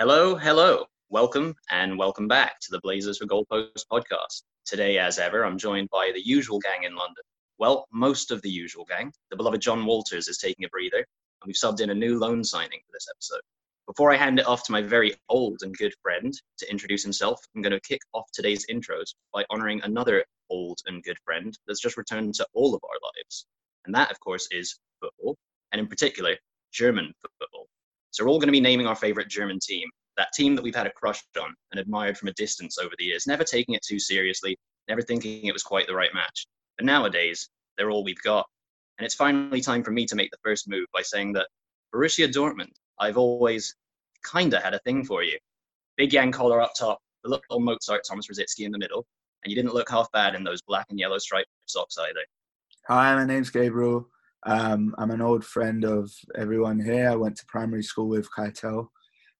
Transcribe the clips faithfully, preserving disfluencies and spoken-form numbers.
Hello, hello, welcome and welcome back to the Blazers for Goalposts podcast. Today, as ever, I'm joined by the usual gang in London. Well, most of the usual gang. The beloved John Walters is taking a breather, and we've subbed in a new loan signing for this episode. Before I hand it off to my very old and good friend to introduce himself, I'm going to kick off today's intros by honouring another old and good friend that's just returned to all of our lives. And that, of course, is football, and in particular, German football. So we're all going to be naming our favourite German team, that team that we've had a crush on and admired from a distance over the years, never taking it too seriously, never thinking it was quite the right match. But nowadays, they're all we've got. And it's finally time for me to make the first move by saying that Borussia Dortmund, I've always kind of had a thing for you. Big Jan collar up top, the little Mozart Thomas Rositzky in the middle, and you didn't look half bad in those black and yellow striped socks either. Hi, my name's Gabriel. Um, I'm an old friend of everyone here. I went to primary school with Keitel.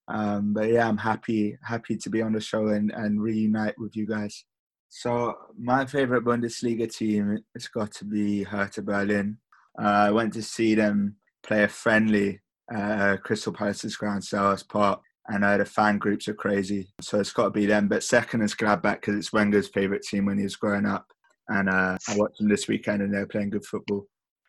Um, but yeah, I'm happy happy to be on the show and, and reunite with you guys. So my favourite Bundesliga team, it's got to be Hertha Berlin. Uh, I went to see them play a friendly uh, Crystal Palace's ground, Selhurst Park, and uh, the fan groups are crazy. So it's got to be them. But second is Gladbach because it's Wenger's favourite team when he was growing up. And uh, I watched them this weekend and they're playing good football.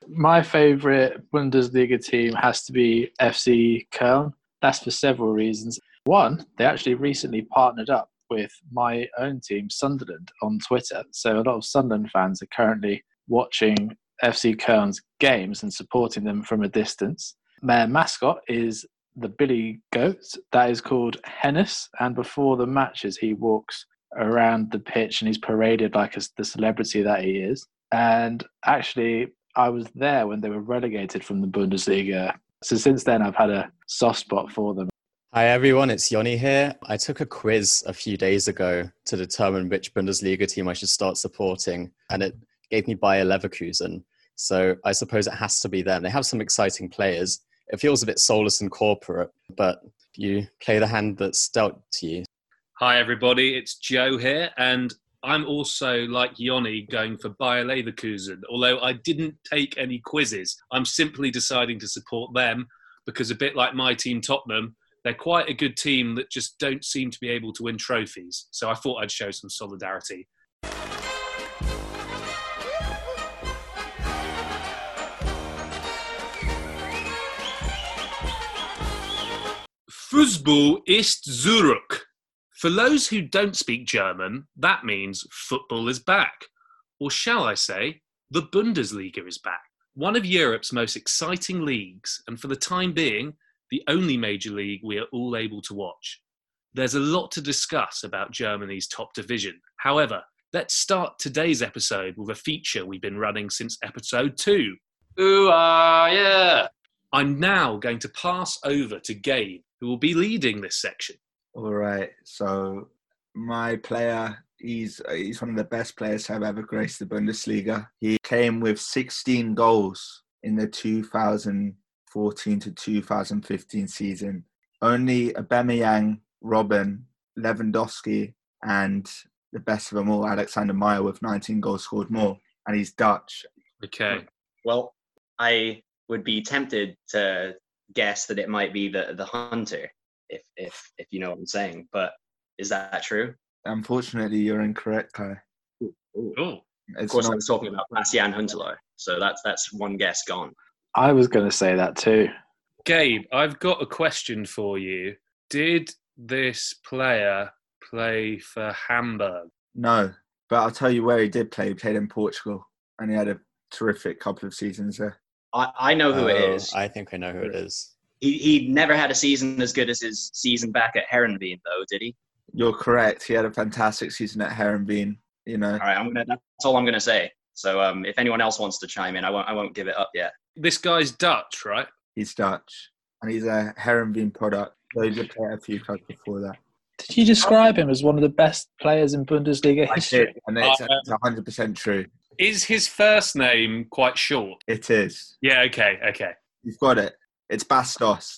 My favourite Bundesliga team has to be F C Köln. That's for several reasons. One, they actually recently partnered up with my own team, Sunderland, on Twitter. So a lot of Sunderland fans are currently watching F C Köln's games and supporting them from a distance. Their mascot is the Billy Goat. That is called Hennis. And before the matches, he walks around the pitch and he's paraded like a, the celebrity that he is. And actually, I was there when they were relegated from the Bundesliga. So since then, I've had a soft spot for them. Hi, everyone. It's Yoni here. I took a quiz a few days ago to determine which Bundesliga team I should start supporting, and it gave me Bayer Leverkusen. So I suppose it has to be them. They have some exciting players. It feels a bit soulless and corporate, but you play the hand that's dealt to you. Hi, everybody. It's Joe here, and I'm also, like Yoni, going for Bayer Leverkusen, although I didn't take any quizzes. I'm simply deciding to support them because, a bit like my team Tottenham, they're quite a good team that just don't seem to be able to win trophies. So I thought I'd show some solidarity. Fußball ist zurück. For those who don't speak German, that means football is back. Or shall I say, the Bundesliga is back. One of Europe's most exciting leagues, and for the time being, the only major league we are all able to watch. There's a lot to discuss about Germany's top division. However, let's start today's episode with a feature we've been running since episode two. Ooh, ah, uh, yeah! I'm now going to pass over to Gabe, who will be leading this section. All right, so my player, he's he's one of the best players to have ever graced the Bundesliga. He came with sixteen goals in the two thousand fourteen to two thousand fifteen season. Only Aubameyang, Robben, Lewandowski, and the best of them all, Alexander Meyer, with nineteen goals scored more. And he's Dutch. Okay. Well, I would be tempted to guess that it might be the, the Hunter. If if if you know what I'm saying, but is that true? Unfortunately, you're incorrect, Kai. Oh, of course, not... I was talking about Bastian Huntelaar, so that's that's one guess gone. I was going to say that too. Gabe, I've got a question for you. Did this player play for Hamburg? No, but I'll tell you where he did play. He played in Portugal, and he had a terrific couple of seasons there. I, I know who oh, it is. I think I know who it is. He he never had a season as good as his season back at Heerenveen, though, did he? You're correct. He had a fantastic season at Heerenveen. You know. All right, I'm gonna. That's all I'm gonna say. So, um, if anyone else wants to chime in, I won't. I won't give it up yet. This guy's Dutch, right? He's Dutch, and he's a Heerenveen product. So he did play a few clubs before that. Did you describe him as one of the best players in Bundesliga history? I did, and it's, uh, it's one hundred percent true. Is his first name quite short? It is. Yeah. Okay. Okay. You've got it. It's Bastos.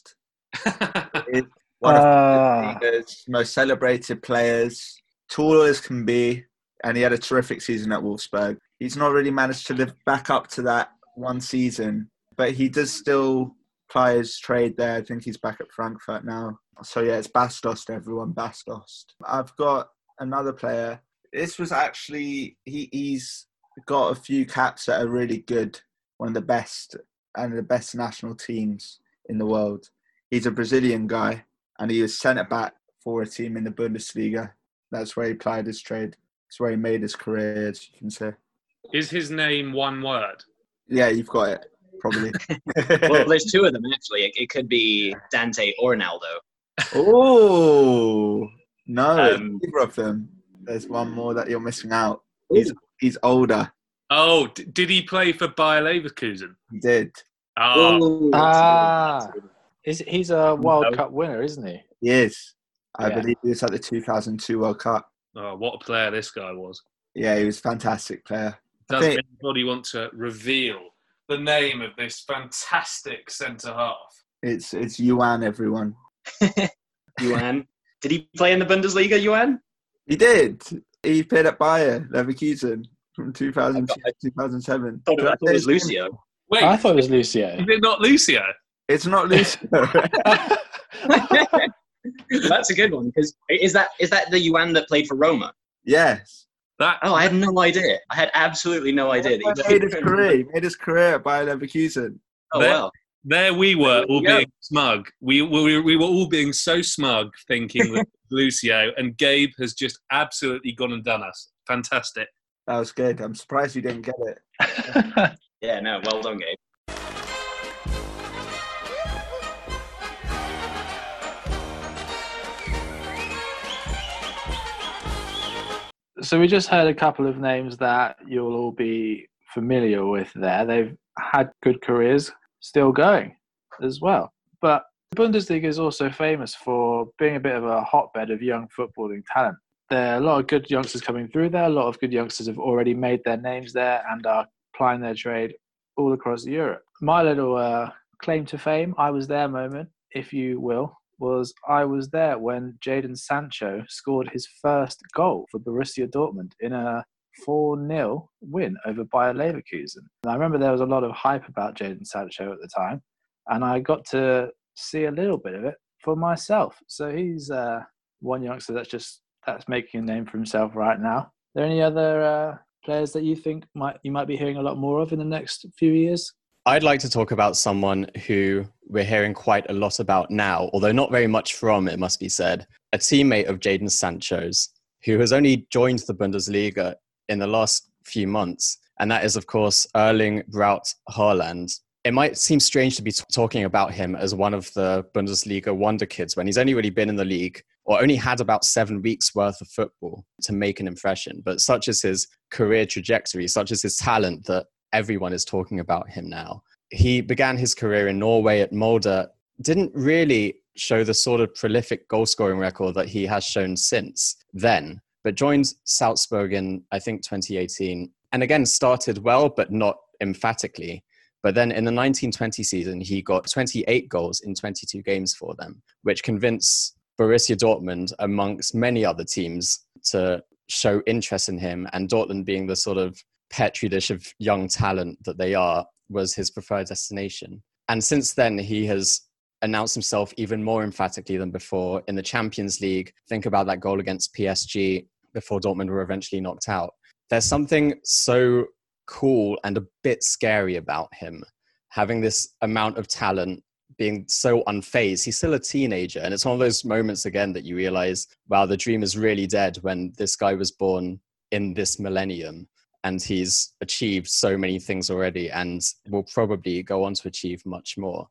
It's one of uh, the most celebrated players, tall as can be, and he had a terrific season at Wolfsburg. He's not really managed to live back up to that one season, but he does still apply his trade there. I think he's back at Frankfurt now. So yeah, it's Bastos to everyone, Bastos. I've got another player. This was actually, he, he's got a few caps that are really good, one of the best and the best national teams in the world. He's a Brazilian guy and he was centre-back for a team in the Bundesliga. That's where he plied his trade. That's where he made his career, as you can say. Is his name one word? Yeah, you've got it, probably. Well, there's two of them, actually. It, it could be Dante or Naldo. Oh, no, um, neither of them. There's one more that you're missing out. He's, he's older. Oh, d- did he play for Bayer Leverkusen? He did. Oh. Ooh, ah. Is, he's a World no. Cup winner, isn't he? He is. I yeah. believe he was at the two thousand two World Cup. Oh, what a player this guy was. Yeah, he was a fantastic player. Does think... anybody want to reveal the name of this fantastic centre-half? It's it's Juan, everyone. Juan. Did he play in the Bundesliga, Juan? He did. He played at Bayer Leverkusen from two thousand two to two thousand seven. I thought, I thought it was Lucio. Wait, I thought it was Lucio. Is it not Lucio? It's not Lucio. That's a good one. Because is that is that the Juan that played for Roma? Yes. That, oh, I had no idea. I had absolutely no idea. That he made his career. He made his career at Bayer Leverkusen. Oh, there, wow. There we were all yeah. being smug. We, we, we were all being so smug thinking that Lucio, and Gabe has just absolutely gone and done us. Fantastic. That was good. I'm surprised you didn't get it. Yeah, no, well done, Gabe. So we just heard a couple of names that you'll all be familiar with there. They've had good careers still going as well. But the Bundesliga is also famous for being a bit of a hotbed of young footballing talent. There are a lot of good youngsters coming through there. A lot of good youngsters have already made their names there and are plying their trade all across Europe. My little uh, claim to fame, I was there moment, if you will, was I was there when Jadon Sancho scored his first goal for Borussia Dortmund in a four nil win over Bayer Leverkusen. And I remember there was a lot of hype about Jadon Sancho at the time, and I got to see a little bit of it for myself. So he's uh, one youngster that's just that's making a name for himself right now. Are there any other uh, players that you think might you might be hearing a lot more of in the next few years? I'd like to talk about someone who we're hearing quite a lot about now, although not very much from, it must be said. A teammate of Jadon Sancho's, who has only joined the Bundesliga in the last few months, and that is, of course, Erling Braut Haaland. It might seem strange to be t- talking about him as one of the Bundesliga wonder kids when he's only really been in the league or only had about seven weeks worth of football to make an impression. But such is his career trajectory, such is his talent that everyone is talking about him now. He began his career in Norway at Molde, didn't really show the sort of prolific goal-scoring record that he has shown since then, but joined Salzburg in, I think, twenty eighteen. And again, started well, but not emphatically. But then in the nineteen twenty season, he got twenty-eight goals in twenty-two games for them, which convinced Borussia Dortmund, amongst many other teams, to show interest in him. And Dortmund, being the sort of petri dish of young talent that they are, was his preferred destination. And since then, he has announced himself even more emphatically than before in the Champions League. Think about that goal against P S G before Dortmund were eventually knocked out. There's something so cool and a bit scary about him, having this amount of talent, being so unfazed. He's still a teenager. And it's one of those moments, again, that you realize, wow, the dream is really dead when this guy was born in this millennium. And he's achieved so many things already and will probably go on to achieve much more.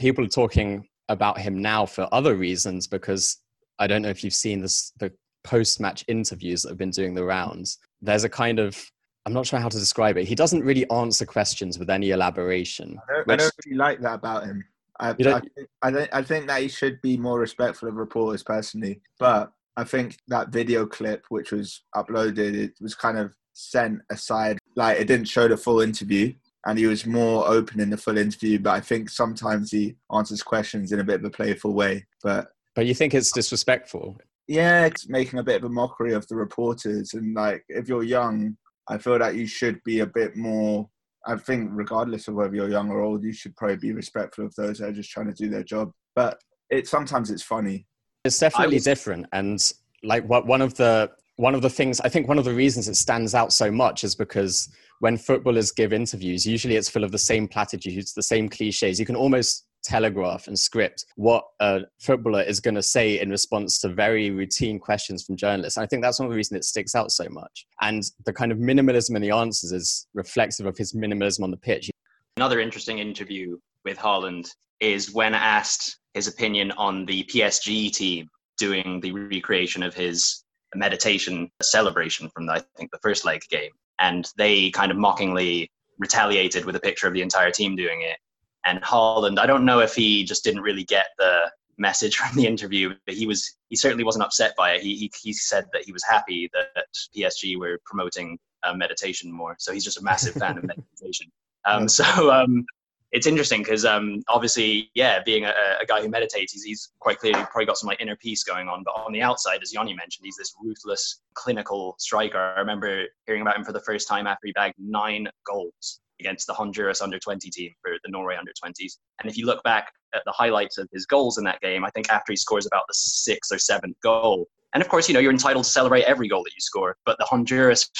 People are talking about him now for other reasons, because I don't know if you've seen this, the post-match interviews that have been doing the rounds. There's a kind of, I'm not sure how to describe it. He doesn't really answer questions with any elaboration. I don't, which, I don't really like that about him. I, I, think, I, think, I think that he should be more respectful of reporters personally. But I think that video clip, which was uploaded, it was kind of sent aside, like it didn't show the full interview, and he was more open in the full interview, but I think sometimes he answers questions in a bit of a playful way. But but you think it's disrespectful? Yeah, it's making a bit of a mockery of the reporters, and like, if you're young, I feel that you should be a bit more, I think regardless of whether you're young or old, you should probably be respectful of those that are just trying to do their job. But it sometimes it's funny. It's definitely was, different, and like what one of the one of the things I think one of the reasons it stands out so much is because when footballers give interviews, usually it's full of the same platitudes, the same cliches. You can almost telegraph and script what a footballer is going to say in response to very routine questions from journalists. And I think that's one of the reasons it sticks out so much. And the kind of minimalism in the answers is reflective of his minimalism on the pitch. Another interesting interview with Haaland is when asked his opinion on the P S G team doing the recreation of his meditation celebration from, I think, the first leg game. And they kind of mockingly retaliated with a picture of the entire team doing it. And Haaland, I don't know if he just didn't really get the message from the interview, but he was he certainly wasn't upset by it. He he, he said that he was happy that P S G were promoting uh, meditation more. So he's just a massive fan of meditation. Um, so um, it's interesting because um, obviously, yeah, being a, a guy who meditates, he's, he's quite clearly probably got some like inner peace going on. But on the outside, as Yanni mentioned, he's this ruthless, clinical striker. I remember hearing about him for the first time after he bagged nine goals against the Honduras under twenty team for the Norway under twenties. And if you look back at the highlights of his goals in that game, I think after he scores about the sixth or seventh goal, and of course, you know, you're entitled to celebrate every goal that you score, but the Honduras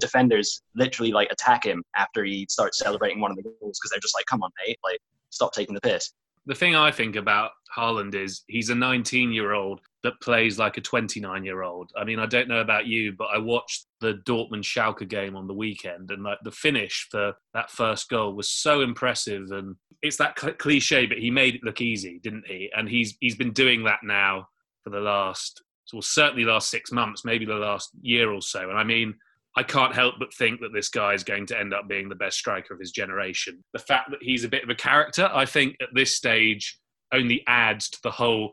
defenders literally like attack him after he starts celebrating one of the goals because they're just like, come on, mate, like stop taking the piss. The thing I think about Haaland is he's a nineteen-year-old that plays like a twenty-nine-year-old. I mean, I don't know about you, but I watched the Dortmund Schalke game on the weekend, and like the finish for that first goal was so impressive. And it's that cliche, but he made it look easy, didn't he? And he's he's been doing that now for the last, well, certainly last six months, maybe the last year or so. And I mean, I can't help but think that this guy is going to end up being the best striker of his generation. The fact that he's a bit of a character, I think at this stage, only adds to the whole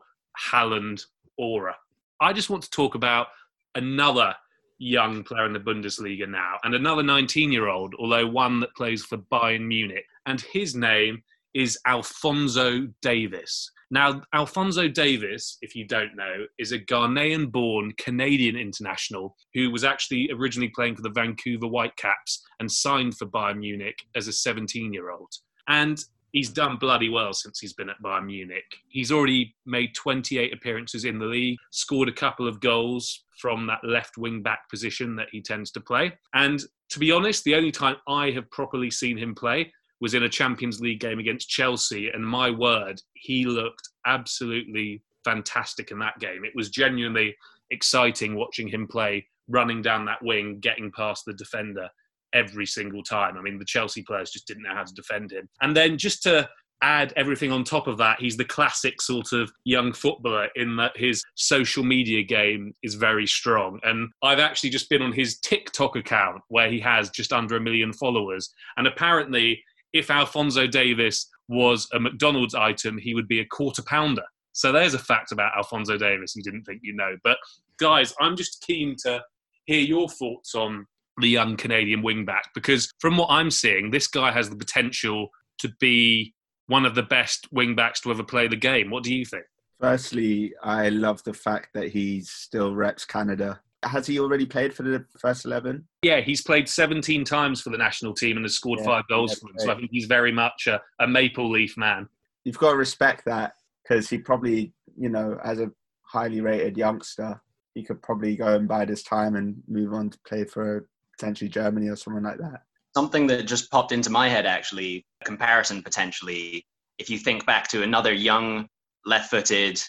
Haaland aura. I just want to talk about another young player in the Bundesliga now, and another nineteen-year-old, although one that plays for Bayern Munich. And his name is Alphonso Davies. Now, Alphonso Davies, if you don't know, is a Ghanaian-born Canadian international who was actually originally playing for the Vancouver Whitecaps and signed for Bayern Munich as a seventeen-year-old. And he's done bloody well since he's been at Bayern Munich. He's already made twenty-eight appearances in the league, scored a couple of goals from that left wing-back position that he tends to play. And to be honest, the only time I have properly seen him play was in a Champions League game against Chelsea, and my word, he looked absolutely fantastic in that game. It was genuinely exciting watching him play, running down that wing, getting past the defender every single time. I mean, the Chelsea players just didn't know how to defend him. And then just to add everything on top of that, he's the classic sort of young footballer in that his social media game is very strong. And I've actually just been on his TikTok account where he has just under a million followers. And apparently, if Alphonso Davies was a McDonald's item, he would be a quarter pounder. So there's a fact about Alphonso Davies you didn't think you know. But guys, I'm just keen to hear your thoughts on the young Canadian wing-back, because from what I'm seeing, this guy has the potential to be one of the best wing-backs to ever play the game. What do you think? Firstly, I love the fact that he still reps Canada. Has he already played for the first eleven? Yeah, he's played seventeen times for the national team and has scored yeah, five goals for them. So I think he's very much a, a Maple Leaf man. You've got to respect that because he probably, you know, as a highly rated youngster, he could probably go and bide his time and move on to play for potentially Germany or someone like that. Something that just popped into my head, actually, a comparison potentially, if you think back to another young left-footed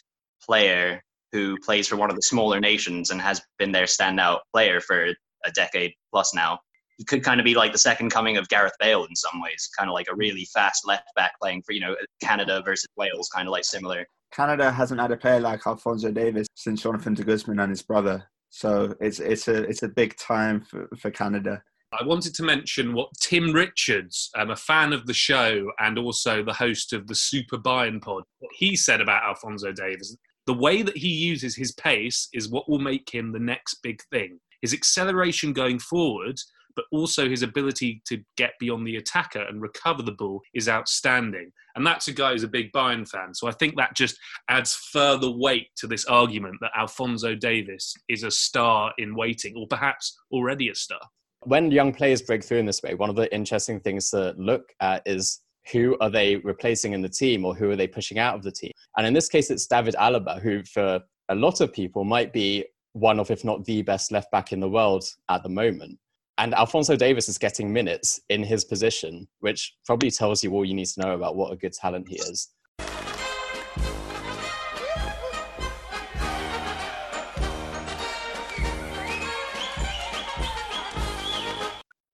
player who plays for one of the smaller nations and has been their standout player for a decade plus now. He could kind of be like the second coming of Gareth Bale in some ways, kind of like a really fast left-back playing for, you know, Canada versus Wales, kind of like similar. Canada hasn't had a player like Alphonso Davies since Jonathan de Guzman and his brother. So it's it's a it's a big time for, for Canada. I wanted to mention what Tim Richards, um, a fan of the show and also the host of the Super Bayern Pod, what he said about Alphonso Davies. The way that he uses his pace is what will make him the next big thing. His acceleration going forward, but also his ability to get beyond the attacker and recover the ball is outstanding. And that's a guy who's a big Bayern fan. So I think that just adds further weight to this argument that Alphonso Davies is a star in waiting, or perhaps already a star. When young players break through in this way, one of the interesting things to look at is who are they replacing in the team, or who are they pushing out of the team? And in this case, it's David Alaba, who for a lot of people might be one of, if not the best left back in the world at the moment. And Alphonso Davies is getting minutes in his position, which probably tells you all you need to know about what a good talent he is.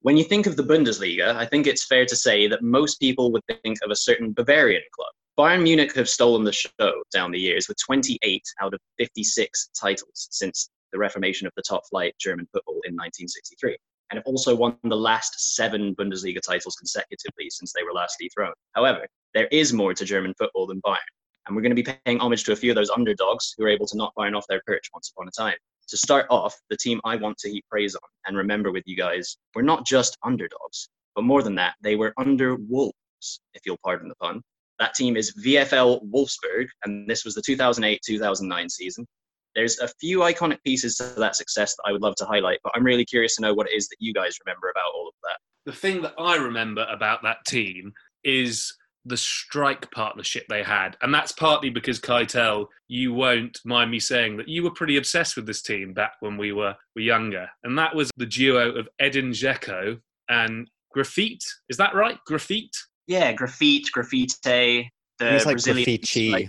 When you think of the Bundesliga, I think it's fair to say that most people would think of a certain Bavarian club. Bayern Munich have stolen the show down the years with twenty-eight out of fifty-six titles since the reformation of the top flight German football in nineteen sixty-three, and have also won the last seven Bundesliga titles consecutively since they were last dethroned. However, there is more to German football than Bayern, and we're going to be paying homage to a few of those underdogs who are able to knock Bayern off their perch once upon a time. To start off, the team I want to heap praise on and remember with you guys were not just underdogs, but more than that, they were under wolves, if you'll pardon the pun. That team is V F L Wolfsburg, and this was the two thousand eight two thousand nine season. There's a few iconic pieces to that success that I would love to highlight, but I'm really curious to know what it is that you guys remember about all of that. The thing that I remember about that team is the strike partnership they had. And that's partly because, Keitel, you won't mind me saying that you were pretty obsessed with this team back when we were, were younger. And that was the duo of Edin Dzeko and Grafite. Is that right? Grafite? Yeah, Grafite, Grafite. The it's like Grafite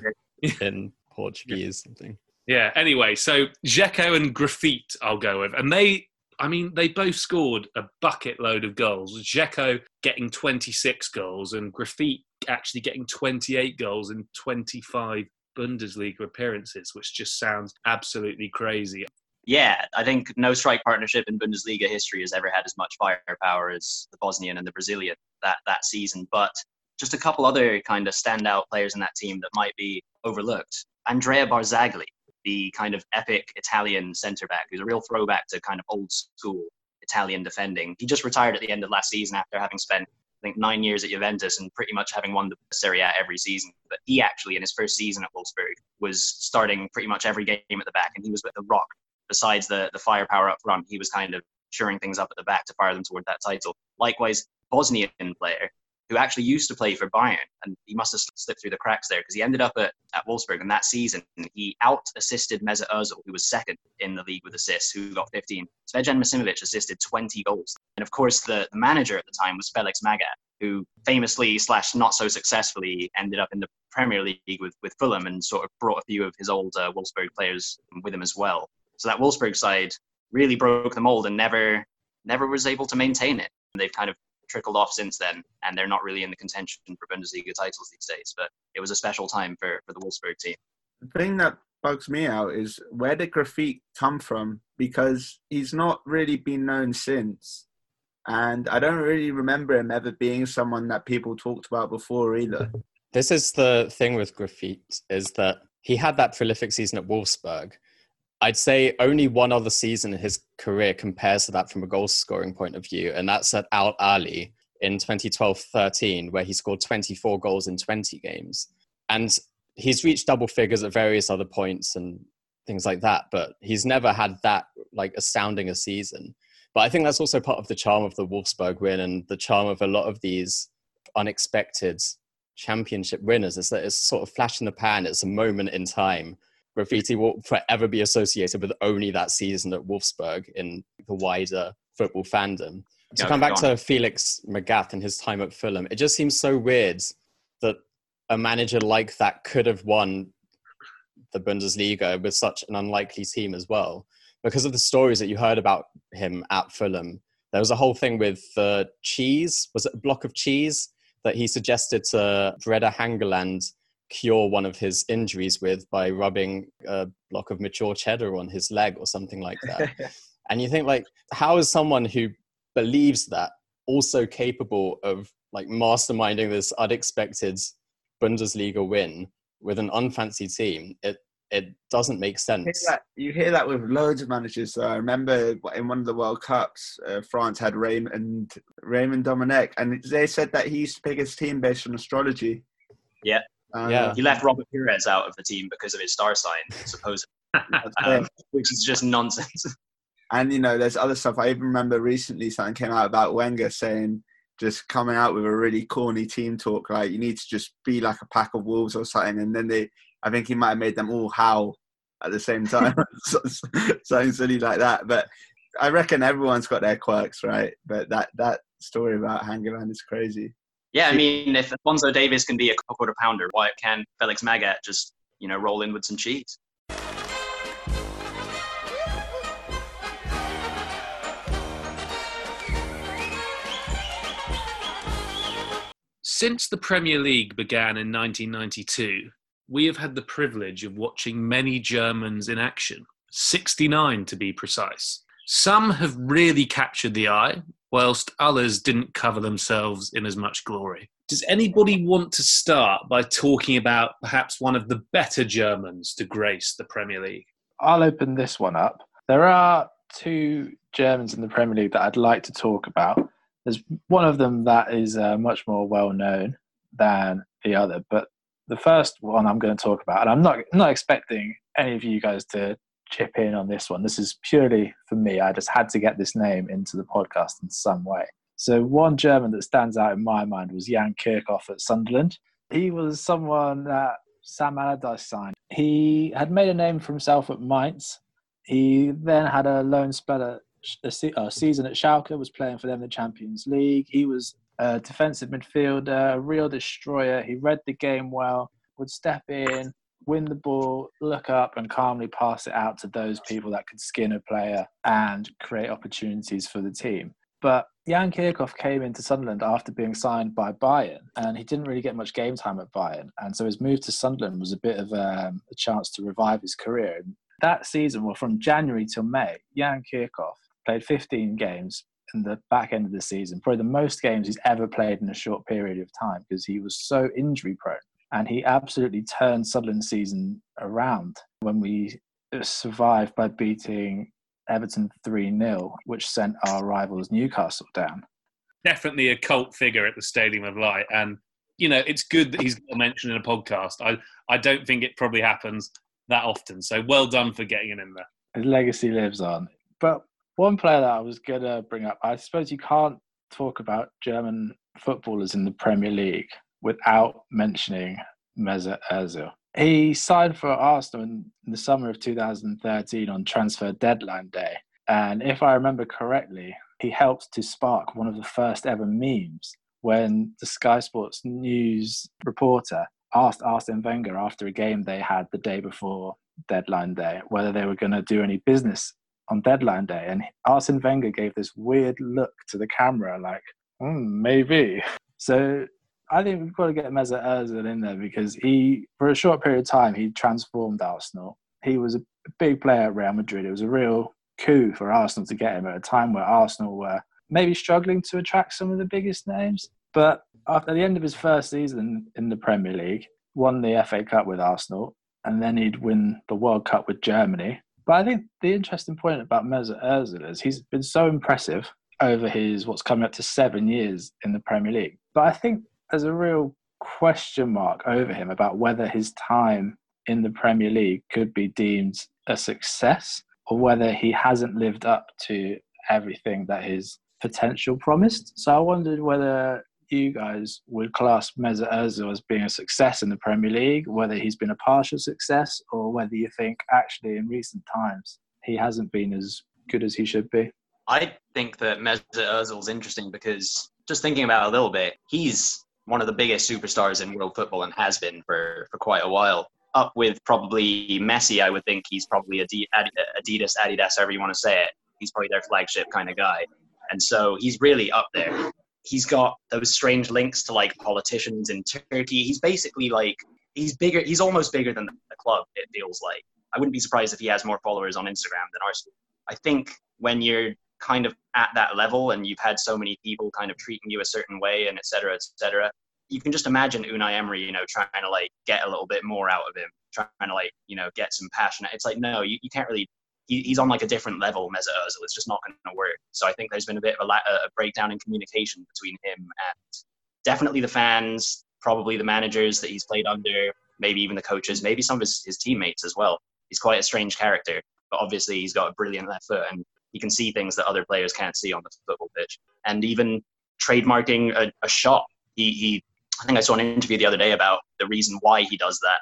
in Portuguese or something. Yeah, anyway, so Dzeko and Grafite I'll go with. And they... I mean, they both scored a bucket load of goals. Dzeko getting twenty-six goals and Grafite actually getting twenty-eight goals in twenty-five Bundesliga appearances, which just sounds absolutely crazy. Yeah, I think no strike partnership in Bundesliga history has ever had as much firepower as the Bosnian and the Brazilian that, that season. But just a couple other kind of standout players in that team that might be overlooked. Andrea Barzagli, the kind of epic Italian centre-back, who's a real throwback to kind of old-school Italian defending. He just retired at the end of last season after having spent, I think, nine years at Juventus and pretty much having won the Serie A every season. But he actually, in his first season at Wolfsburg, was starting pretty much every game at the back, and he was with the rock. Besides the, the firepower up front, he was kind of shoring things up at the back to fire them toward that title. Likewise, Bosnian player, who actually used to play for Bayern, and he must have slipped through the cracks there because he ended up at, at Wolfsburg, and that season he out-assisted Mesut Ozil, who was second in the league with assists, who got fifteen. Svejan Misimovic assisted twenty goals. And of course, the, the manager at the time was Felix Magath, who famously slash not so successfully ended up in the Premier League with, with Fulham and sort of brought a few of his old uh, Wolfsburg players with him as well. So that Wolfsburg side really broke the mould and never, never was able to maintain it. And they've kind of trickled off since then, and they're not really in the contention for Bundesliga titles these days, but it was a special time for, for the Wolfsburg team. The thing that bugs me out is where did Grafite come from, because he's not really been known since, and I don't really remember him ever being someone that people talked about before either. This is the thing with Grafite, is that he had that prolific season at Wolfsburg. I'd say only one other season in his career compares to that from a goal-scoring point of view, and that's at Al Ahly in twenty twelve thirteen, where he scored twenty-four goals in twenty games. And he's reached double figures at various other points and things like that, but he's never had that like astounding a season. But I think that's also part of the charm of the Wolfsburg win and the charm of a lot of these unexpected championship winners, is that it's sort of flash in the pan, it's a moment in time. Grafite will forever be associated with only that season at Wolfsburg in the wider football fandom. To yeah, come back to Felix Magath and his time at Fulham, it just seems so weird that a manager like that could have won the Bundesliga with such an unlikely team as well. Because of the stories that you heard about him at Fulham, there was a whole thing with uh, cheese, was it a block of cheese, that he suggested to Breda Hangeland cure one of his injuries with by rubbing a block of mature cheddar on his leg or something like that. And you think, like, how is someone who believes that also capable of like masterminding this unexpected Bundesliga win with an unfancy team? It it doesn't make sense. You hear that, you hear that with loads of managers. So I remember in one of the World Cups, uh, France had Raymond Raymond Domenech, and they said that he used to pick his team based on astrology. Yeah. Um, yeah. He left Robert Perez out of the team because of his star sign, supposedly, um, which is just nonsense. And, you know, there's other stuff. I even remember recently something came out about Wenger saying just coming out with a really corny team talk, like you need to just be like a pack of wolves or something. And then they, I think he might have made them all howl at the same time, something silly like that. But I reckon everyone's got their quirks, right? But that that story about Hangeland is crazy. Yeah, I mean, if Alphonso Davies can be a quarter pounder, why can Felix Magath just, you know, roll in with some cheese? Since the Premier League began in nineteen ninety-two, we have had the privilege of watching many Germans in action, sixty-nine to be precise. Some have really captured the eye, whilst others didn't cover themselves in as much glory. Does anybody want to start by talking about perhaps one of the better Germans to grace the Premier League? I'll open this one up. There are two Germans in the Premier League that I'd like to talk about. There's one of them that is uh, much more well-known than the other, but the first one I'm going to talk about, and I'm not not expecting any of you guys to chip in on this one. This is purely for me. I just had to get this name into the podcast in some way. So one German that stands out in my mind was Jan Kirchhoff at Sunderland. He was someone that Sam Allardyce signed. He had made a name for himself at Mainz. He then had a loan spell at a season at Schalke, was playing for them in the Champions League. He was a defensive midfielder, a real destroyer. He read the game well, would step in, win the ball, look up and calmly pass it out to those people that could skin a player and create opportunities for the team. But Jan Kirchhoff came into Sunderland after being signed by Bayern, and he didn't really get much game time at Bayern. And so his move to Sunderland was a bit of um, a chance to revive his career. And that season, well, from January till May, Jan Kirchhoff played fifteen games in the back end of the season, probably the most games he's ever played in a short period of time, because he was so injury prone. And he absolutely turned Sunderland's season around when we survived by beating Everton three nil, which sent our rivals Newcastle down. Definitely a cult figure at the Stadium of Light. And, you know, it's good that he's got mentioned in a podcast. I, I don't think it probably happens that often. So well done for getting it in there. His legacy lives on. But one player that I was going to bring up, I suppose you can't talk about German footballers in the Premier League without mentioning Mesut Ozil. He signed for Arsenal in the summer of two thousand thirteen on transfer deadline day. And if I remember correctly, he helped to spark one of the first ever memes when the Sky Sports news reporter asked Arsene Wenger after a game they had the day before deadline day whether they were going to do any business on deadline day, and Arsene Wenger gave this weird look to the camera like, mm, maybe. So I think we've got to get Mesut Ozil in there because he, for a short period of time, he transformed Arsenal. He was a big player at Real Madrid. It was a real coup for Arsenal to get him at a time where Arsenal were maybe struggling to attract some of the biggest names. But after the end of his first season in the Premier League, won the F A Cup with Arsenal, and then he'd win the World Cup with Germany. But I think the interesting point about Mesut Ozil is he's been so impressive over his what's coming up to seven years in the Premier League. But I think there's a real question mark over him about whether his time in the Premier League could be deemed a success or whether he hasn't lived up to everything that his potential promised. So I wondered whether you guys would class Mesut Ozil as being a success in the Premier League, whether he's been a partial success, or whether you think actually in recent times he hasn't been as good as he should be. I think that Mesut Ozil's interesting because just thinking about it a little bit, he's one of the biggest superstars in world football and has been for, for quite a while. Up with probably Messi, I would think he's probably Adidas, Adidas, however you want to say it. He's probably their flagship kind of guy. And so he's really up there. He's got those strange links to like politicians in Turkey. He's basically like, he's bigger, he's almost bigger than the club, it feels like. I wouldn't be surprised if he has more followers on Instagram than Arsenal. I think when you're kind of at that level and you've had so many people kind of treating you a certain way and et cetera, et cetera, you can just imagine Unai Emery, you know, trying to like get a little bit more out of him, trying to like, you know, get some passion. It's like, no, you, you can't really, he, he's on like a different level, Mesut Ozil. It's just not going to work. So I think there's been a bit of a, la- a breakdown in communication between him and definitely the fans, probably the managers that he's played under, maybe even the coaches, maybe some of his, his teammates as well. He's quite a strange character, but obviously he's got a brilliant left foot and he can see things that other players can't see on the football pitch. And even trademarking a, a shot. He, he, I think I saw an interview the other day about the reason why he does that,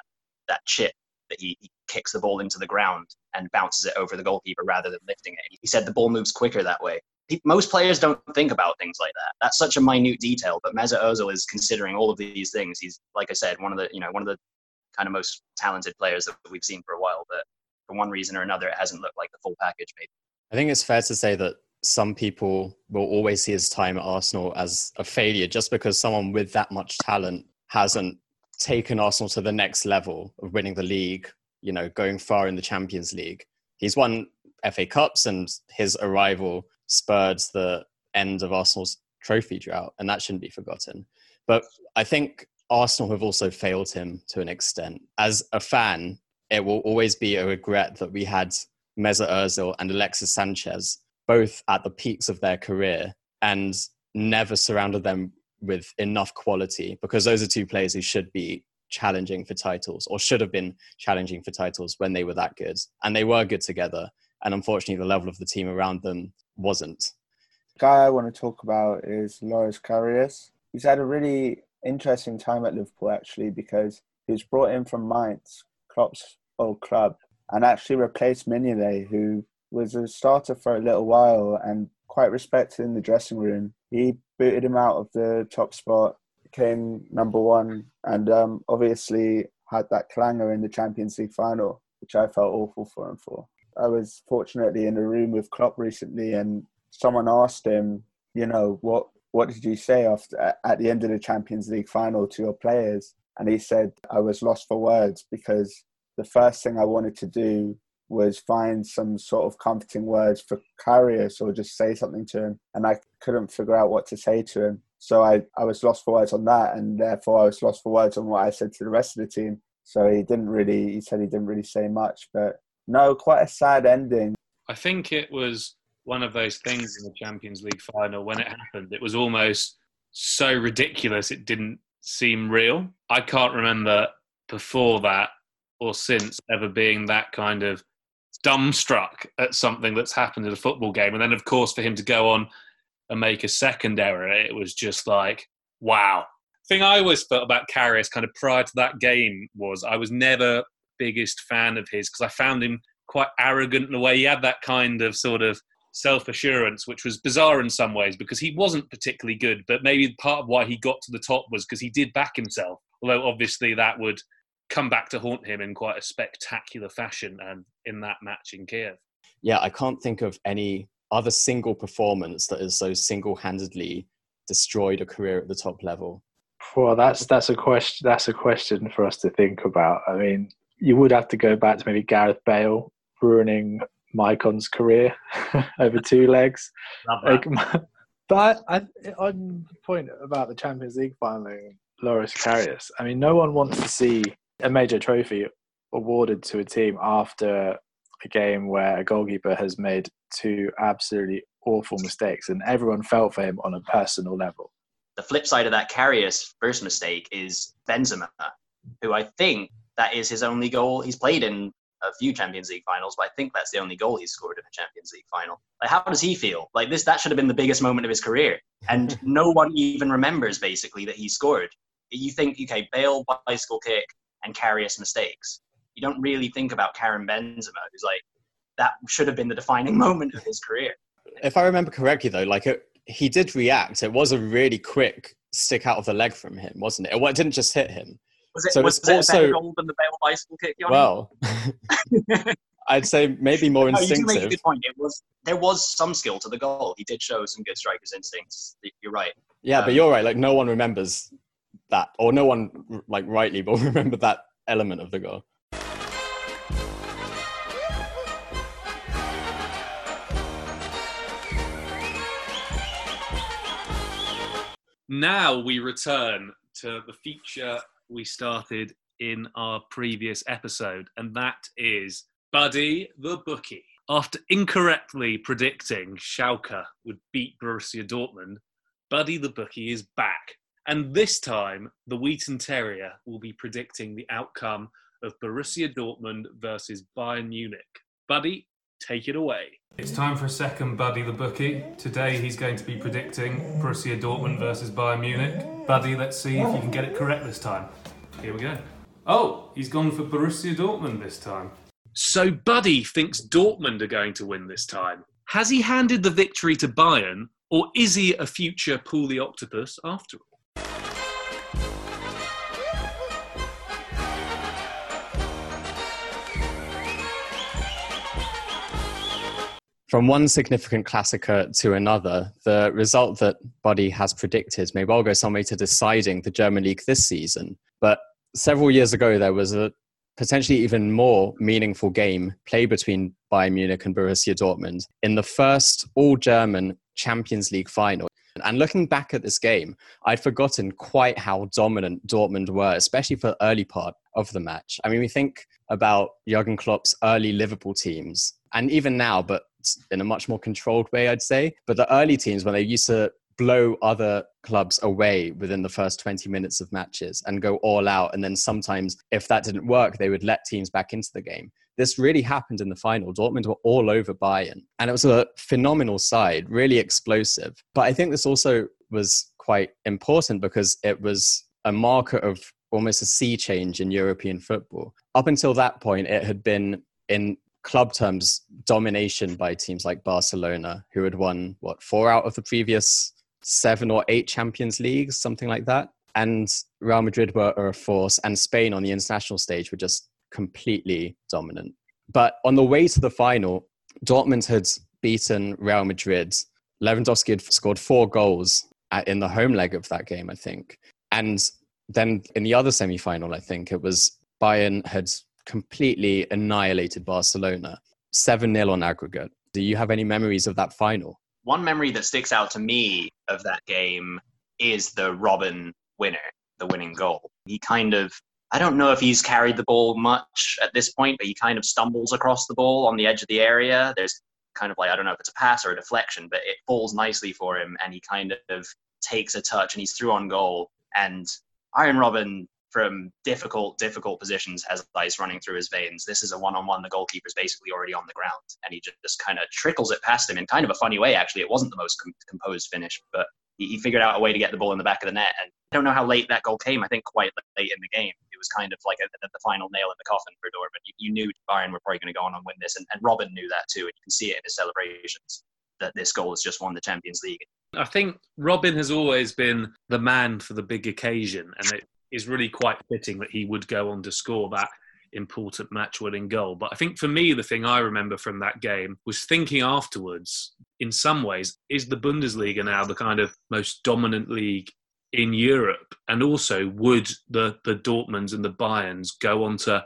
that chip, that he, he kicks the ball into the ground and bounces it over the goalkeeper rather than lifting it. He said the ball moves quicker that way. Most players don't think about things like that. That's such a minute detail, but Mesut Ozil is considering all of these things. He's, like I said, one of the, you know, one of the kind of most talented players that we've seen for a while, but for one reason or another, it hasn't looked like the full package maybe. I think it's fair to say that some people will always see his time at Arsenal as a failure just because someone with that much talent hasn't taken Arsenal to the next level of winning the league, you know, going far in the Champions League. He's won F A Cups, and his arrival spurred the end of Arsenal's trophy drought, and that shouldn't be forgotten. But I think Arsenal have also failed him to an extent. As a fan, it will always be a regret that we had Mesut Ozil and Alexis Sanchez both at the peaks of their career and never surrounded them with enough quality, because those are two players who should be challenging for titles, or should have been challenging for titles when they were that good. And they were good together. And unfortunately, the level of the team around them wasn't. The guy I want to talk about is Loris Karius. He's had a really interesting time at Liverpool, actually, because he was brought in from Mainz, Klopp's old club, and actually replaced Mignolet, who was a starter for a little while and quite respected in the dressing room. He booted him out of the top spot, became number one, and um, obviously had that clanger in the Champions League final, which I felt awful for him for. I was fortunately in a room with Klopp recently, and someone asked him, you know, what what did you say after at the end of the Champions League final to your players? And he said, I was lost for words, because the first thing I wanted to do was find some sort of comforting words for Karius, or just say something to him. And I couldn't figure out what to say to him. So I, I was lost for words on that, and therefore I was lost for words on what I said to the rest of the team. So he didn't really, he said he didn't really say much, but no, quite a sad ending. I think it was one of those things in the Champions League final when it happened. It was almost so ridiculous it didn't seem real. I can't remember before that or since ever being that kind of dumbstruck at something that's happened at a football game. And then, of course, for him to go on and make a second error, it was just like, wow. The thing I always felt about Karius kind of prior to that game was I was never biggest fan of his, because I found him quite arrogant in a way. He had that kind of sort of self-assurance, which was bizarre in some ways, because he wasn't particularly good, but maybe part of why he got to the top was because he did back himself, although obviously that would come back to haunt him in quite a spectacular fashion and in that match in Kiev. Yeah, I can't think of any other single performance that has so single-handedly destroyed a career at the top level. Well, that's that's a question that's a question for us to think about. I mean, you would have to go back to maybe Gareth Bale ruining Mykon's career over two legs. Like, but I, on the point about the Champions League final, Loris Karius, I mean, no one wants to see a major trophy awarded to a team after a game where a goalkeeper has made two absolutely awful mistakes, and everyone felt for him on a personal level. The flip side of that Karius first mistake is Benzema, who I think that is his only goal. He's played in a few Champions League finals, but I think that's the only goal he's scored in a Champions League final. Like, how does he feel? Like, this, that should have been the biggest moment of his career. And no one even remembers, basically, that he scored. You think, okay, Bale, bicycle kick, and Karius mistakes. You don't really think about Karim Benzema, who's like, that should have been the defining moment of his career. If I remember correctly, though, like, it, he did react. It was a really quick stick out of the leg from him, wasn't it? Well, it didn't just hit him. Was it, so was it also, a better goal than the Bale bicycle kick? Well, I'd say maybe more no, instinctive. You do make a good point. It was, there was some skill to the goal. He did show some good striker's instincts. You're right. Yeah, um, but you're right. Like, no one remembers that, or no one, like, rightly will remember that element of the goal. Now we return to the feature we started in our previous episode, and that is Buddy the Bookie. After incorrectly predicting Schalke would beat Borussia Dortmund, Buddy the Bookie is back. And this time, the Wheaton Terrier will be predicting the outcome of Borussia Dortmund versus Bayern Munich. Buddy, take it away. It's time for a second Buddy the Bookie. Today he's going to be predicting Borussia Dortmund versus Bayern Munich. Buddy, let's see if you can get it correct this time. Here we go. Oh, he's gone for Borussia Dortmund this time. So Buddy thinks Dortmund are going to win this time. Has he handed the victory to Bayern, or is he a future Paul the Octopus after all? From one significant Klassiker to another, the result that Buddy has predicted may well go some way to deciding the German league this season. But several years ago, there was a potentially even more meaningful game played between Bayern Munich and Borussia Dortmund in the first all-German Champions League final. And looking back at this game, I'd forgotten quite how dominant Dortmund were, especially for the early part of the match. I mean, we think about Jurgen Klopp's early Liverpool teams, and even now, but in a much more controlled way, I'd say. But the early teams, when they used to blow other clubs away within the first twenty minutes of matches and go all out, and then sometimes, if that didn't work, they would let teams back into the game. This really happened in the final. Dortmund were all over Bayern, and it was a phenomenal side, really explosive. But I think this also was quite important because it was a marker of almost a sea change in European football. Up until that point, it had been, in club terms, domination by teams like Barcelona, who had won, what, four out of the previous seven or eight Champions Leagues, something like that. And Real Madrid were a force, and Spain on the international stage were just completely dominant. But on the way to the final, Dortmund had beaten Real Madrid. Lewandowski had scored four goals in the home leg of that game, I think. And then in the other semi-final, I think it was Bayern had completely annihilated Barcelona, seven nil on aggregate. Do you have any memories of that final? One memory that sticks out to me of that game is the Robben winner, the winning goal. He kind of, I don't know if he's carried the ball much at this point, but he kind of stumbles across the ball on the edge of the area. There's kind of like, I don't know if it's a pass or a deflection, but it falls nicely for him, and he kind of takes a touch and he's through on goal. And Arjen Robben, from difficult, difficult positions, has ice running through his veins. This is a one-on-one. The goalkeeper's basically already on the ground, and he just, just kind of trickles it past him in kind of a funny way, actually. It wasn't the most com- composed finish, but he, he figured out a way to get the ball in the back of the net. And I don't know how late that goal came. I think quite late in the game. It was kind of like a, the, the final nail in the coffin for Dortmund. You, you knew Bayern were probably going to go on and win this, and, and Robben knew that too. And you can see it in his celebrations that this goal has just won the Champions League. I think Robben has always been the man for the big occasion, and it is really quite fitting that he would go on to score that important match-winning goal. But I think for me, the thing I remember from that game was thinking afterwards, in some ways, is the Bundesliga now the kind of most dominant league in Europe? And also, would the, the Dortmunds and the Bayerns go on to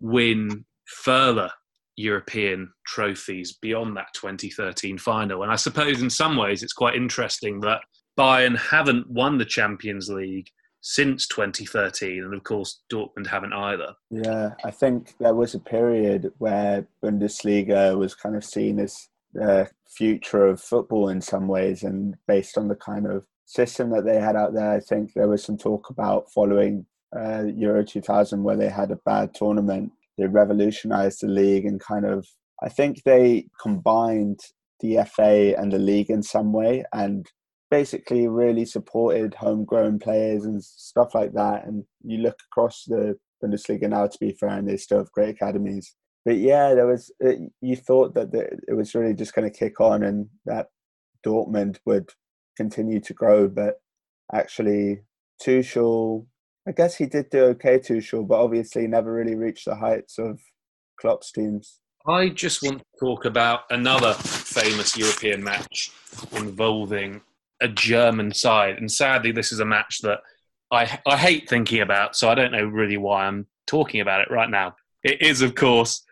win further European trophies beyond that twenty thirteen final? And I suppose in some ways, it's quite interesting that Bayern haven't won the Champions League since twenty thirteen, and of course Dortmund haven't either. Yeah, I think there was a period where Bundesliga was kind of seen as the future of football in some ways, and based on the kind of system that they had out there, I think there was some talk about following uh, Euro two thousand, where they had a bad tournament. They revolutionised the league, and kind of, I think they combined the F A and the league in some way, and basically really supported homegrown players and stuff like that. And you look across the Bundesliga now, to be fair, and they still have great academies. But yeah, there was it, you thought that the, it was really just going to kick on and that Dortmund would continue to grow. But actually, Tuchel, I guess he did do okay, Tuchel, but obviously never really reached the heights of Klopp's teams. I just want to talk about another famous European match involving a German side, and sadly this is a match that I I hate thinking about, so I don't know really why I'm talking about it right now. It is, of course,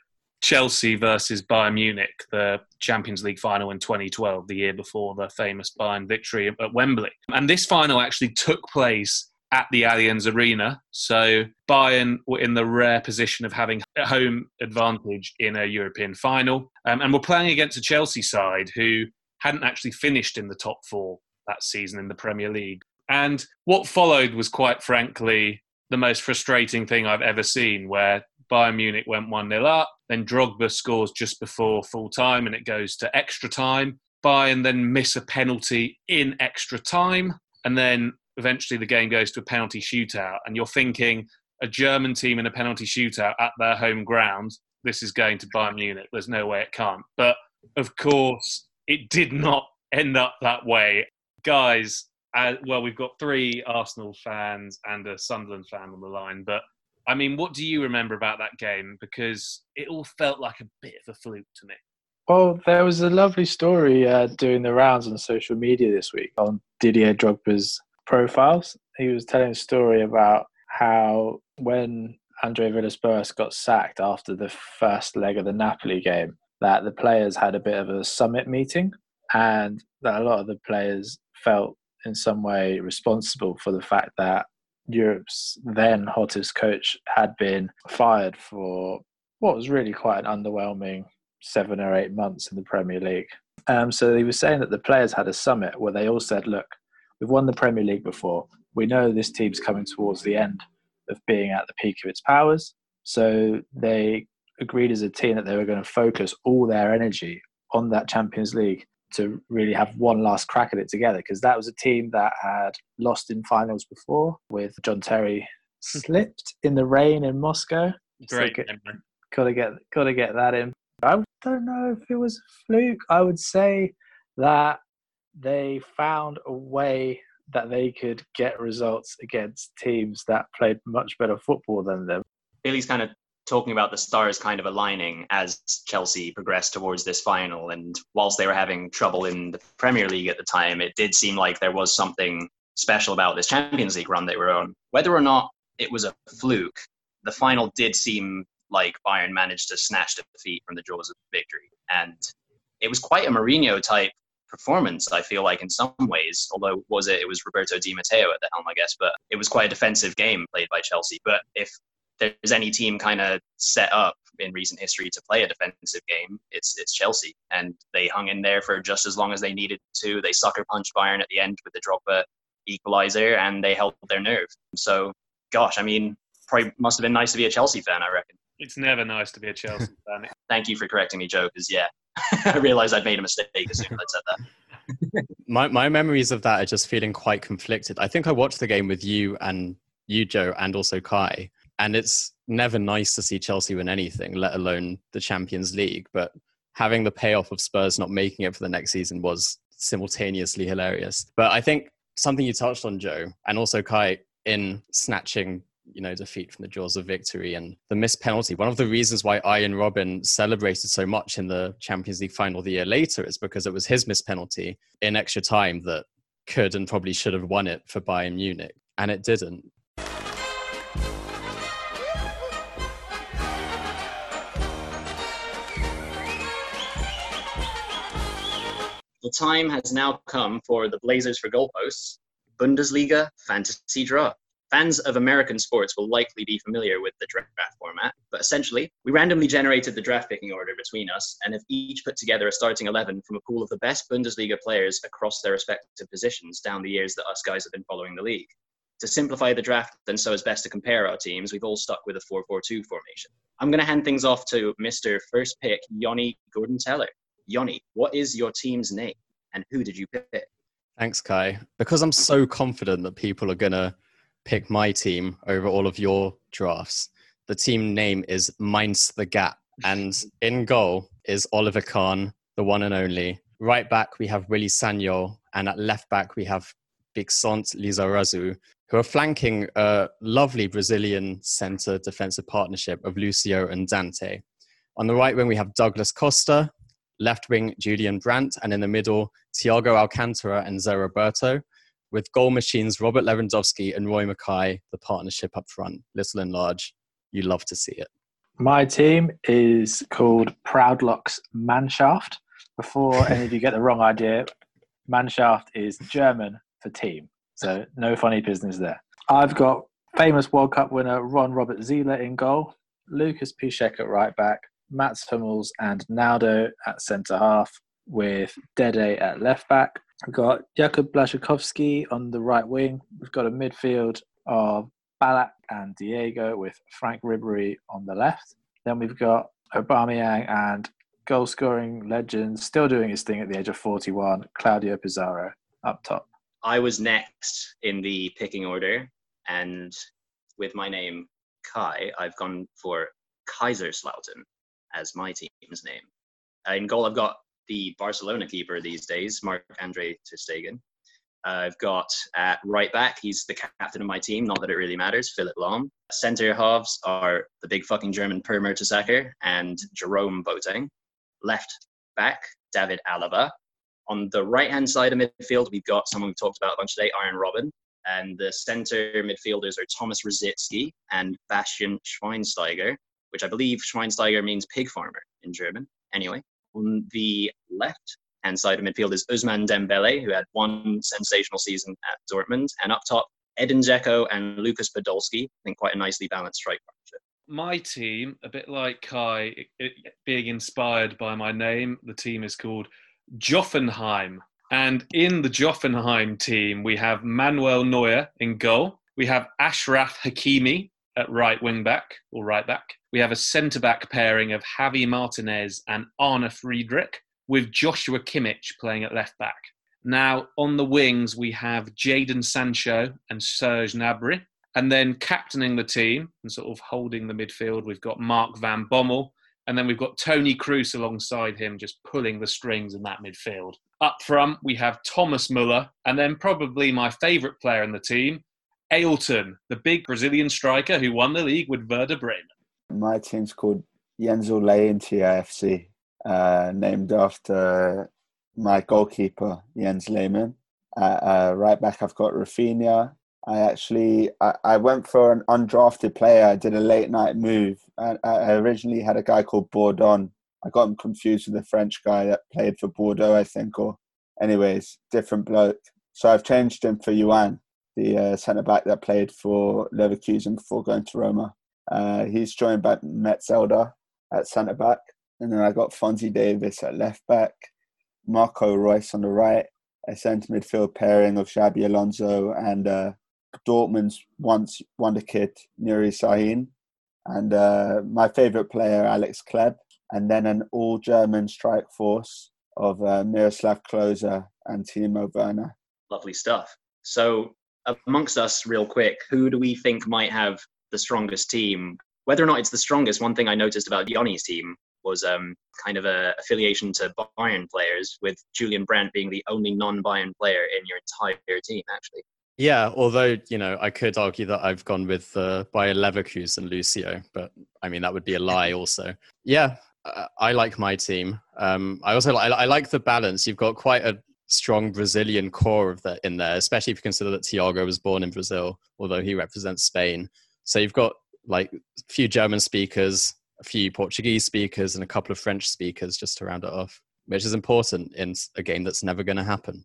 Chelsea versus Bayern Munich, the Champions League final in twenty twelve, the year before the famous Bayern victory at Wembley. And this final actually took place at the Allianz Arena, so Bayern were in the rare position of having a home advantage in a European final, um, and were playing against a Chelsea side who hadn't actually finished in the top four that season in the Premier League. And what followed was, quite frankly, the most frustrating thing I've ever seen, where Bayern Munich went one nil up. Then Drogba scores just before full time and it goes to extra time. Bayern then miss a penalty in extra time. And then eventually the game goes to a penalty shootout. And you're thinking, a German team in a penalty shootout at their home ground, this is going to Bayern Munich. There's no way it can't. But of course, it did not end up that way. Guys, uh, well, we've got three Arsenal fans and a Sunderland fan on the line. But I mean, what do you remember about that game? Because it all felt like a bit of a fluke to me. Well, there was a lovely story uh, doing the rounds on social media this week on Didier Drogba's profiles. He was telling a story about how when Andre Villas-Boas got sacked after the first leg of the Napoli game, that the players had a bit of a summit meeting and that a lot of the players felt in some way responsible for the fact that Europe's then hottest coach had been fired for what was really quite an underwhelming seven or eight months in the Premier League. Um, so he was saying that the players had a summit where they all said, look, we've won the Premier League before. We know this team's coming towards the end of being at the peak of its powers. So they agreed as a team that they were going to focus all their energy on that Champions League to really have one last crack at it together, because that was a team that had lost in finals before with John Terry slipped in the rain in Moscow. Great. So got to get, got to get that in. I don't know if it was a fluke. I would say that they found a way that they could get results against teams that played much better football than them. Billy's kind of talking about the stars kind of aligning as Chelsea progressed towards this final. And whilst they were having trouble in the Premier League at the time, it did seem like there was something special about this Champions League run they were on. Whether or not it was a fluke, the final did seem like Bayern managed to snatch defeat from the jaws of victory. And it was quite a Mourinho-type performance, I feel like, in some ways, although was it, it was Roberto Di Matteo at the helm, I guess, but it was quite a defensive game played by Chelsea. But if there's any team kind of set up in recent history to play a defensive game, it's it's Chelsea. And they hung in there for just as long as they needed to. They sucker-punched Bayern at the end with the Drogba equaliser, and they held their nerve. So, gosh, I mean, probably must have been nice to be a Chelsea fan, I reckon. It's never nice to be a Chelsea fan. Thank you for correcting me, Joe, because, yeah, I realised I'd made a mistake as soon as I said that. my my memories of that are just feeling quite conflicted. I think I watched the game with you and you, Joe, and also Kai, and it's never nice to see Chelsea win anything, let alone the Champions League. But having the payoff of Spurs not making it for the next season was simultaneously hilarious. But I think something you touched on, Joe, and also Kai, in snatching, you know, defeat from the jaws of victory and the missed penalty. One of the reasons why Arjen Robben celebrated so much in the Champions League final the year later is because it was his missed penalty in extra time that could and probably should have won it for Bayern Munich. And it didn't. The time has now come for the Blazers for goalposts, Bundesliga fantasy draft. Fans of American sports will likely be familiar with the draft format, but essentially, we randomly generated the draft picking order between us and have each put together a starting eleven from a pool of the best Bundesliga players across their respective positions down the years that us guys have been following the league. To simplify the draft, and so as best to compare our teams, we've all stuck with a four four two formation. I'm going to hand things off to Mister First Pick, Yoni Gordon-Teller. Yoni, what is your team's name, and who did you pick? Thanks, Kai. Because I'm so confident that people are going to pick my team over all of your drafts, the team name is Mainz the Gap, and in goal is Oliver Kahn, the one and only. Right back we have Willy Sagnol, and at left back we have Bixant Lizarazu, who are flanking a lovely Brazilian centre defensive partnership of Lucio and Dante. On the right wing we have Douglas Costa, left wing Julian Brandt, and in the middle Thiago Alcantara and Zé Roberto, with goal machines Robert Lewandowski and Roy Mackay, the partnership up front, little and large. You love to see it. My team is called Proudlocks Mannschaft. Before any of you get the wrong idea, Mannschaft is German for team. So no funny business there. I've got famous World Cup winner Ron Robert Zieler in goal, Lucas Piszczek at right back, Mats Hummels and Naldo at centre-half, with Dede at left back. We've got Jakub Blaszczykowski on the right wing. We've got a midfield of Ballack and Diego with Frank Ribery on the left. Then we've got Aubameyang and goal-scoring legend, still doing his thing at the age of forty-one, Claudio Pizarro up top. I was next in the picking order, and with my name Kai, I've gone for Kaiserslautern as my team's name. In goal, I've got the Barcelona keeper these days, Marc-Andre Ter Stegen. Uh, I've got at right back, he's the captain of my team, not that it really matters, Philipp Lahm. Centre halves are the big fucking German Per Mertesacker and Jerome Boateng. Left back, David Alaba. On the right-hand side of midfield, we've got someone we've talked about a bunch today, Arjen Robben. And the centre midfielders are Thomas Rosicki and Bastian Schweinsteiger, which I believe Schweinsteiger means pig farmer in German. Anyway, on the left-hand side of midfield is Ousmane Dembele, who had one sensational season at Dortmund. And up top, Edin Dzeko and Lukas Podolski. I think quite a nicely balanced strike partnership. My team, a bit like Kai, it, it, being inspired by my name, the team is called Joffenheim. And in the Joffenheim team, we have Manuel Neuer in goal. We have Ashraf Hakimi at right wing back or right back. We have a centre-back pairing of Javi Martinez and Arne Friedrich, with Joshua Kimmich playing at left back. Now, on the wings, we have Jadon Sancho and Serge Gnabry. And then captaining the team and sort of holding the midfield, we've got Mark van Bommel. And then we've got Tony Kroos alongside him, just pulling the strings in that midfield. Up front, we have Thomas Müller, and then probably my favourite player in the team, Ailton, the big Brazilian striker who won the league with Werder Bremen. My team's called Jenzulay T I F C, uh, named after my goalkeeper, Jens Lehmann. Uh, uh, right back, I've got Rafinha. I actually, I, I went for an undrafted player. I did a late night move. I, I originally had a guy called Bourdon. I got him confused with a French guy that played for Bordeaux, I think, or anyways, different bloke. So I've changed him for Juan, the uh, centre-back that played for Leverkusen before going to Roma. Uh, he's joined by Metzelder at centre-back. And then I got Fonzie Davis at left-back, Marco Reus on the right, a centre-midfield pairing of Xabi Alonso and uh, Dortmund's once wonder kid, Nuri Sahin, and uh, my favourite player, Alex Klebb, and then an all-German strike force of uh, Miroslav Klose and Timo Werner. Lovely stuff. So amongst us, real quick, who do we think might have the strongest team? Whether or not it's the strongest, one thing I noticed about Yanni's team was um, kind of an affiliation to Bayern players, with Julian Brandt being the only non-Bayern player in your entire team, actually. Yeah, although, you know, I could argue that I've gone with uh, Bayer Leverkusen and Lucio, but I mean, that would be a lie also. Yeah, I, I like my team. Um, I also I, I like the balance. You've got quite a strong Brazilian core of that in there, especially if you consider that Thiago was born in Brazil, although he represents Spain. So you've got like a few German speakers, a few Portuguese speakers, and a couple of French speakers just to round it off, which is important in a game that's never going to happen.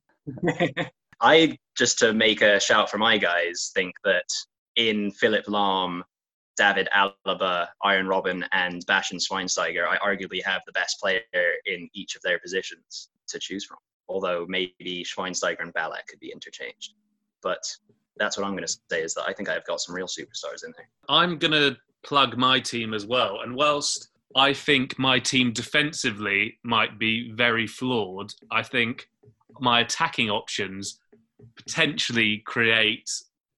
I, just to make a shout for my guys, think that in Philipp Lahm, David Alaba, Arjen Robben and Bastian Schweinsteiger, I arguably have the best player in each of their positions to choose from. Although maybe Schweinsteiger and Ballack could be interchanged. But that's what I'm going to say, is that I think I've got some real superstars in there. I'm going to plug my team as well. And whilst I think my team defensively might be very flawed, I think my attacking options potentially create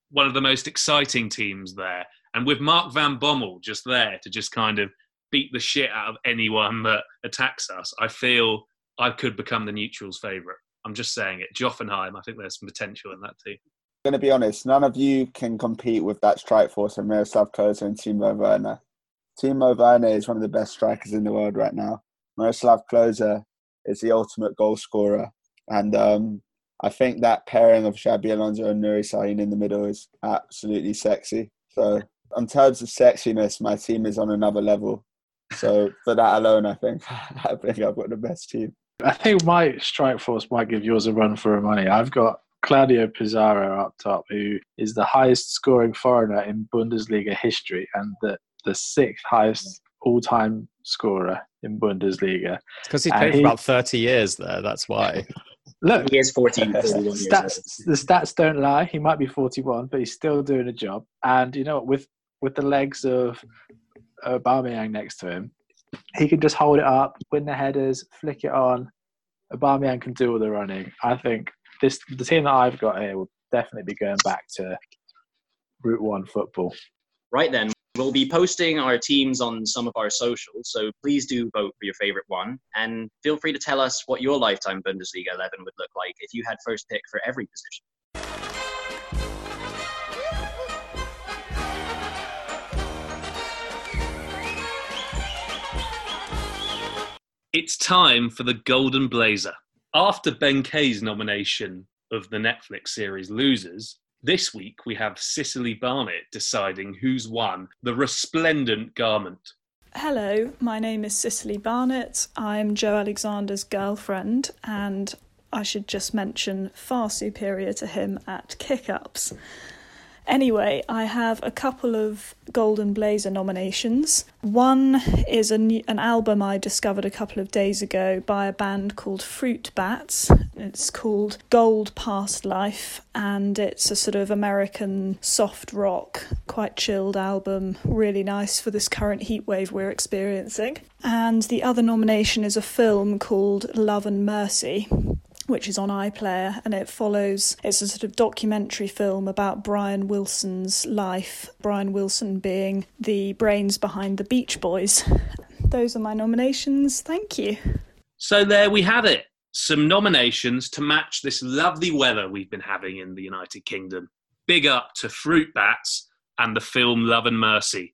one of the most exciting teams there. And with Mark van Bommel just there to just kind of beat the shit out of anyone that attacks us, I feel I could become the neutrals' favourite. I'm just saying it. Joffenheim, I think there's some potential in that team. I'm going to be honest, none of you can compete with that strike force of Miroslav Klose and Timo Werner. Timo Werner is one of the best strikers in the world right now. Miroslav Klose is the ultimate goal scorer. And um, I think that pairing of Xabi Alonso and Nuri Sahin in the middle is absolutely sexy. So in terms of sexiness, my team is on another level. So for that alone, I think, I think I've got the best team. I think my strike force might give yours a run for your money. I've got Claudio Pizarro up top, who is the highest scoring foreigner in Bundesliga history and the, the sixth highest all-time scorer in Bundesliga. It's because he's played he, for about thirty years there, that's why. Look, he is fourteen. Stats, the stats don't lie. He might be forty-one, but he's still doing a job. And you know, with with the legs of Aubameyang next to him, he can just hold it up, win the headers, flick it on. Aubameyang can do all the running. I think this the team that I've got here will definitely be going back to Route One football. Right then, we'll be posting our teams on some of our socials, so please do vote for your favourite one. And feel free to tell us what your lifetime Bundesliga eleven would look like if you had first pick for every position. It's time for the Golden Blazer. After Ben Kay's nomination of the Netflix series Losers, this week we have Cicely Barnett deciding who's won the resplendent garment. Hello, my name is Cicely Barnett. I'm Joe Alexander's girlfriend, and I should just mention far superior to him at kick-ups. Anyway, I have a couple of Golden Blazer nominations. One is a new, an album I discovered a couple of days ago by a band called Fruit Bats. It's called Gold Past Life, and it's a sort of American soft rock, quite chilled album, really nice for this current heatwave we're experiencing. And the other nomination is a film called Love and Mercy, which is on iPlayer, and it follows, it's a sort of documentary film about Brian Wilson's life, Brian Wilson being the brains behind the Beach Boys. Those are my nominations, thank you. So there we have it, some nominations to match this lovely weather we've been having in the United Kingdom. Big up to Fruit Bats and the film Love and Mercy.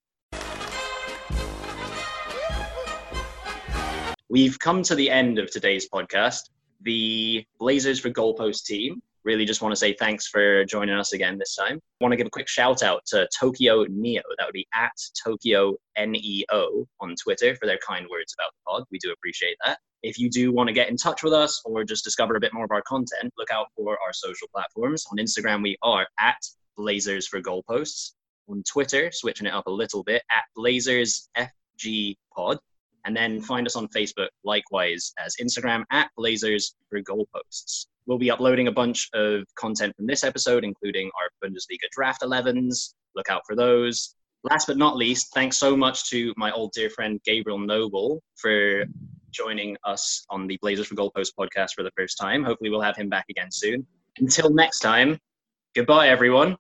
We've come to the end of today's podcast. The Blazers for Goalpost team. Really just want to say thanks for joining us again this time. Want to give a quick shout out to Tokyo Neo. That would be at Tokyo N E O on Twitter for their kind words about the pod. We do appreciate that. If you do want to get in touch with us or just discover a bit more of our content, look out for our social platforms. On Instagram, we are at Blazers for Goalposts. On Twitter, switching it up a little bit, at Blazers F G Pod. And then find us on Facebook, likewise as Instagram, at Blazers for Goalposts. We'll be uploading a bunch of content from this episode, including our Bundesliga Draft elevens. Look out for those. Last but not least, thanks so much to my old dear friend Gabriel Noble for joining us on the Blazers for Goalposts podcast for the first time. Hopefully we'll have him back again soon. Until next time, goodbye, everyone.